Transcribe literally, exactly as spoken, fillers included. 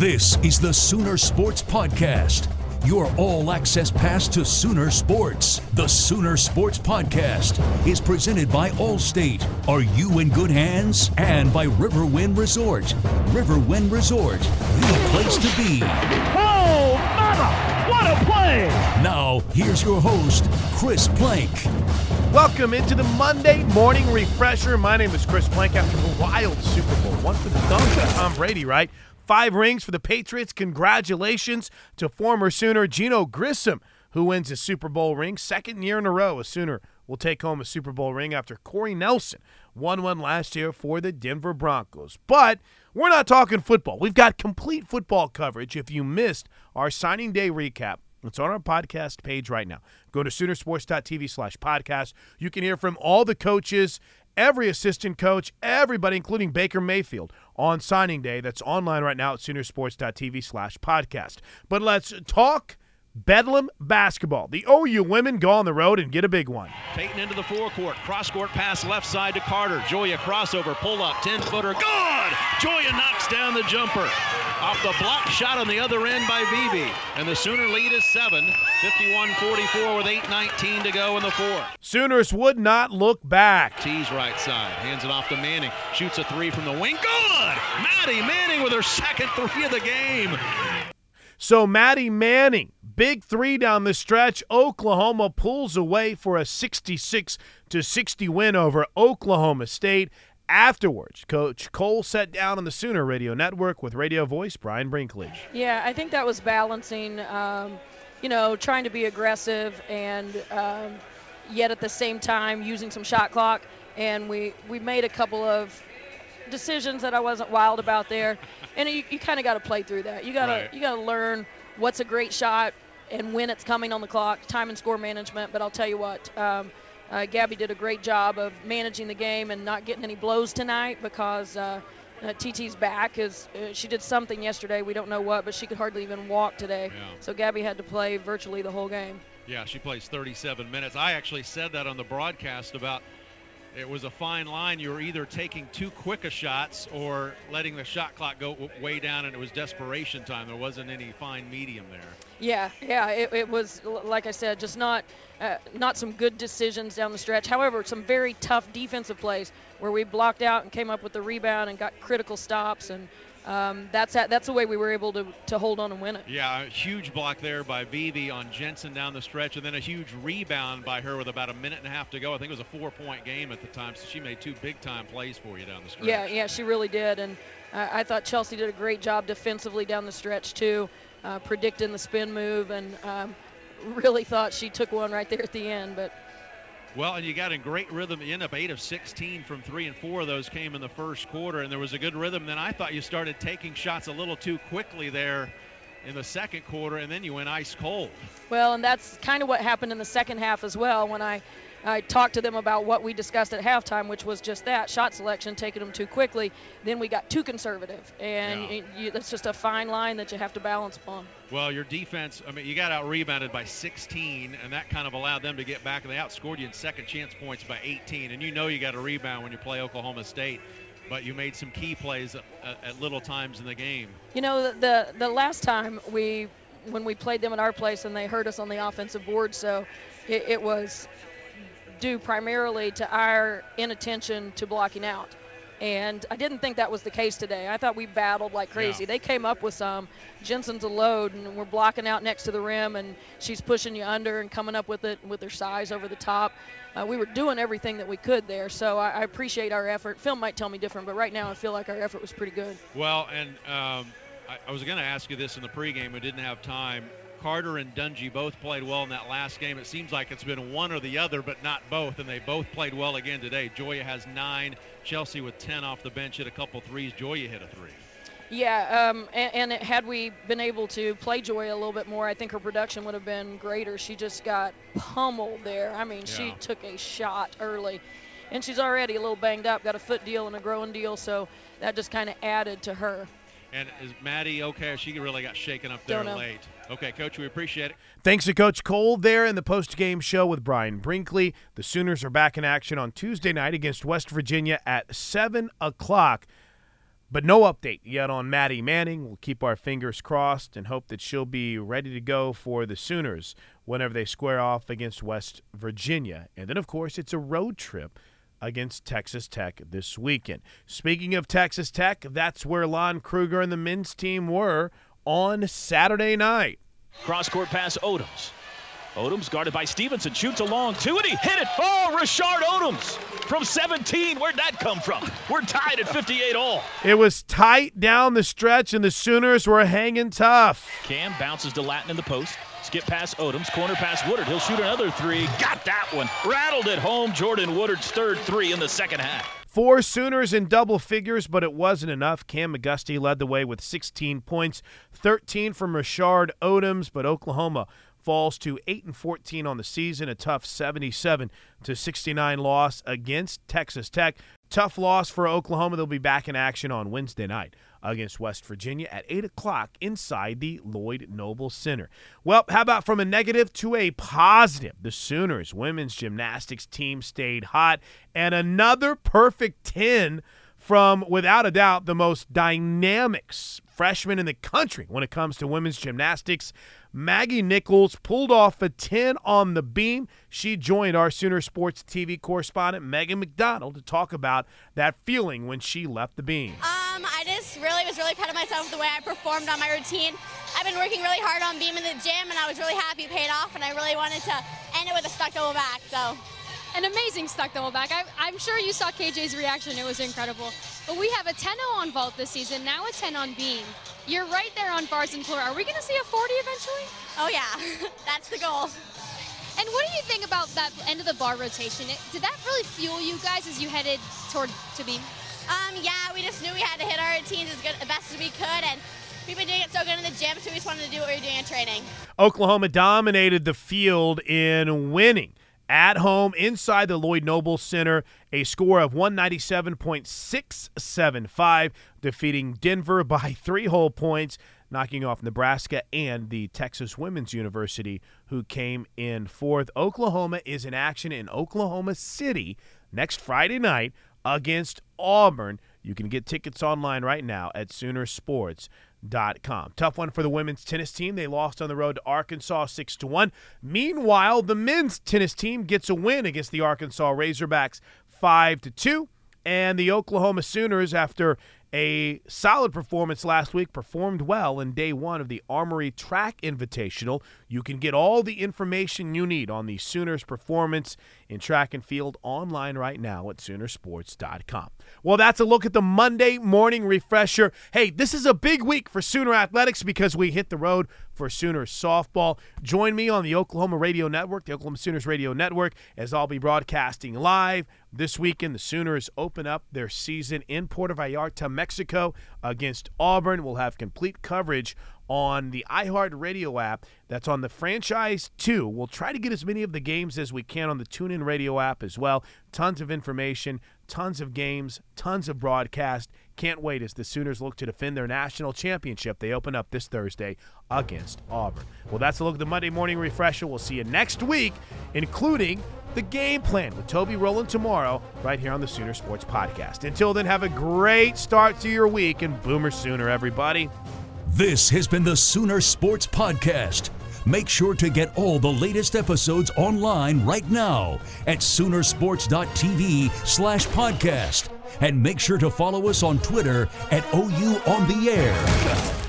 This is the Sooner Sports Podcast, your all-access pass to Sooner Sports. The Sooner Sports Podcast is presented by Allstate. Are you in good hands? And by Riverwind Resort. Riverwind Resort, the place to be. Oh, mama! What a play! Now, here's your host, Chris Plank. Welcome into the Monday Morning Refresher. My name is Chris Plank. After a wild Super Bowl, one for the dunk to Tom Brady, right? Five rings for the Patriots. Congratulations to former Sooner Geno Grissom, who wins a Super Bowl ring. Second year in a row, a Sooner will take home a Super Bowl ring after Corey Nelson won one last year for the Denver Broncos. But we're not talking football. We've got complete football coverage. If you missed our signing day recap, it's on our podcast page right now. Go to Soonersports.tv slash podcast. You can hear from all the coaches, every assistant coach, everybody, including Baker Mayfield, on signing day. That's online right now at Soonersports.tv slash podcast. But let's talk Bedlam basketball. The O U women go on the road and get a big one. Peyton into the forecourt. Cross-court pass left side to Carter. Joya crossover, pull-up, ten-footer. Good! Joya knocks down the jumper. Off the block shot on the other end by Vivi. And the Sooner lead is seven. fifty-one forty-four with eight nineteen to go in the fourth. Sooners would not look back. Tees right side. Hands it off to Manning. Shoots a three from the wing. Good! Maddie Manning with her second three of the game. So Maddie Manning, big three down the stretch. Oklahoma pulls away for a sixty-six to sixty win over Oklahoma State. Afterwards, Coach Cole sat down on the Sooner Radio Network with radio voice Brian Brinkley. Yeah, I think that was balancing, um, you know, trying to be aggressive and um, yet at the same time using some shot clock. And we, we made a couple of decisions that I wasn't wild about there, and you, you kind of got to play through that. You gotta right. you gotta learn what's a great shot and when it's coming on the clock, time and score management. But I'll tell you what, um, uh, Gabby did a great job of managing the game and not getting any blows tonight because uh, uh, T T's back is uh, she did something yesterday, we don't know what, but she could hardly even walk today. Yeah. So Gabby had to play virtually the whole game. Yeah, she plays thirty-seven minutes. I actually said that on the broadcast about. It was a fine line. You were either taking too quick a shots or letting the shot clock go way down, and it was desperation time. There wasn't any fine medium there. Yeah, yeah, it, it was, like I said, just not uh, not some good decisions down the stretch. However, some very tough defensive plays where we blocked out and came up with the rebound and got critical stops, and um, that's that's the way we were able to, to hold on and win it. Yeah, a huge block there by Bebe on Jensen down the stretch, and then a huge rebound by her with about a minute and a half to go. I think it was a four-point game at the time, so she made two big-time plays for you down the stretch. Yeah, yeah, she really did, and uh, I thought Chelsea did a great job defensively down the stretch, too. Uh, predicting the spin move, and um, really thought she took one right there at the end. But well, and you got in great rhythm. You end up eight of sixteen from three, and four of those came in the first quarter, and there was a good rhythm. Then I thought you started taking shots a little too quickly there in the second quarter, and then you went ice cold. Well, and that's kind of what happened in the second half as well when I, I talked to them about what we discussed at halftime, which was just that, shot selection, taking them too quickly. Then we got too conservative, and yeah. you, that's just a fine line that you have to balance upon. Well, your defense, I mean, you got out-rebounded by sixteen, and that kind of allowed them to get back, and they outscored you in second-chance points by eighteen, and you know you got a rebound when you play Oklahoma State. But you made some key plays at, at little times in the game. You know, the the last time we, when we played them at our place and they hurt us on the offensive board, so it, it was due primarily to our inattention to blocking out. And I didn't think that was the case today. I thought we battled like crazy. Yeah. They came up with some. Jensen's a load, and we're blocking out next to the rim, and she's pushing you under and coming up with it with her size over the top. Uh, we were doing everything that we could there, so I, I appreciate our effort. Film might tell me different, but right now I feel like our effort was pretty good. Well, and um, I, I was going to ask you this in the pregame. We didn't have time. Carter and Dungy both played well in that last game. It seems like it's been one or the other, but not both, and they both played well again today. Joya has nine. Chelsea with ten off the bench hit a couple threes. Joya hit a three. Yeah, um, and, and it, had we been able to play Joya a little bit more, I think her production would have been greater. She just got pummeled there. I mean, yeah. She took a shot early, and she's already a little banged up, got a foot deal and a growing deal, so that just kind of added to her. And is Maddie okay? She really got shaken up there late. Okay, Coach, we appreciate it. Thanks to Coach Cole there in the post-game show with Brian Brinkley. The Sooners are back in action on Tuesday night against West Virginia at seven o'clock. But no update yet on Maddie Manning. We'll keep our fingers crossed and hope that she'll be ready to go for the Sooners whenever they square off against West Virginia. And then, of course, it's a road trip against Texas Tech this weekend. Speaking of Texas Tech, that's where Lon Kruger and the men's team were on Saturday night. Cross-court pass, Odomes. Odomes guarded by Stevenson, shoots a long two, and he hit it. Oh, Rashard Odomes from seventeen. Where'd that come from? We're tied at fifty-eight all. It was tight down the stretch, and the Sooners were hanging tough. Cam bounces to Latin in the post. Skip pass Odomes, corner pass Woodard. He'll shoot another three. Got that one. Rattled it home. Jordan Woodard's third three in the second half. Four Sooners in double figures, but it wasn't enough. Cam McGusty led the way with sixteen points, thirteen from Rashard Odomes, but Oklahoma falls to eight and fourteen on the season, a tough seventy-seven to sixty-nine loss against Texas Tech. Tough loss for Oklahoma. They'll be back in action on Wednesday night against West Virginia at eight o'clock inside the Lloyd Noble Center. Well, how about from a negative to a positive? The Sooners women's gymnastics team stayed hot, and another perfect ten from, without a doubt, the most dynamic freshman in the country when it comes to women's gymnastics. Maggie Nichols pulled off a ten on the beam. She joined our Sooner Sports T V correspondent, Megan McDonald, to talk about that feeling when she left the beam. Um, I just really was really proud of myself the way I performed on my routine. I've been working really hard on beam in the gym, and I was really happy it paid off, and I really wanted to end it with a stuck double back, so... An amazing stuck double back. I, I'm sure you saw K J's reaction. It was incredible. But we have a ten on vault this season, now a ten on beam. You're right there on bars and floor. Are we going to see a forty eventually? Oh, yeah. That's the goal. And what do you think about that end of the bar rotation? It, did that really fuel you guys as you headed toward to beam? Um, yeah, we just knew we had to hit our routines as good, as best as we could. And we've been doing it so good in the gym, so we just wanted to do what we were doing in training. Oklahoma dominated the field in winning. At home, inside the Lloyd Noble Center, a score of one ninety-seven point six seven five, defeating Denver by three whole points, knocking off Nebraska and the Texas Women's University, who came in fourth. Oklahoma is in action in Oklahoma City next Friday night against Auburn. You can get tickets online right now at Sooner Sports dot com. Tough one for the women's tennis team. They lost on the road to Arkansas six to one. Meanwhile, the men's tennis team gets a win against the Arkansas Razorbacks five to two. And the Oklahoma Sooners, after a solid performance last week, performed well in day one of the Armory Track Invitational. You can get all the information you need on the Sooners' performance in track and field online right now at Sooner Sports dot com. Well, that's a look at the Monday morning refresher. Hey, this is a big week for Sooner Athletics because we hit the road for Sooner Softball. Join me on the Oklahoma Radio Network, the Oklahoma Sooners Radio Network, as I'll be broadcasting live. This weekend, the Sooners open up their season in Puerto Vallarta, Mexico, against Auburn. We'll have complete coverage on the iHeartRadio app that's on the Franchise two. We'll try to get as many of the games as we can on the TuneIn Radio app as well. Tons of information, tons of games, tons of broadcast. Can't wait as the Sooners look to defend their national championship. They open up this Thursday against Auburn. Well, that's a look at the Monday morning refresher. We'll see you next week, including the game plan with Toby Rowland tomorrow right here on the Sooner Sports Podcast. Until then, have a great start to your week, and Boomer Sooner, everybody. This has been the Sooner Sports Podcast. Make sure to get all the latest episodes online right now at Sooner Sports dot T V slash podcast. And make sure to follow us on Twitter at O U On The Air.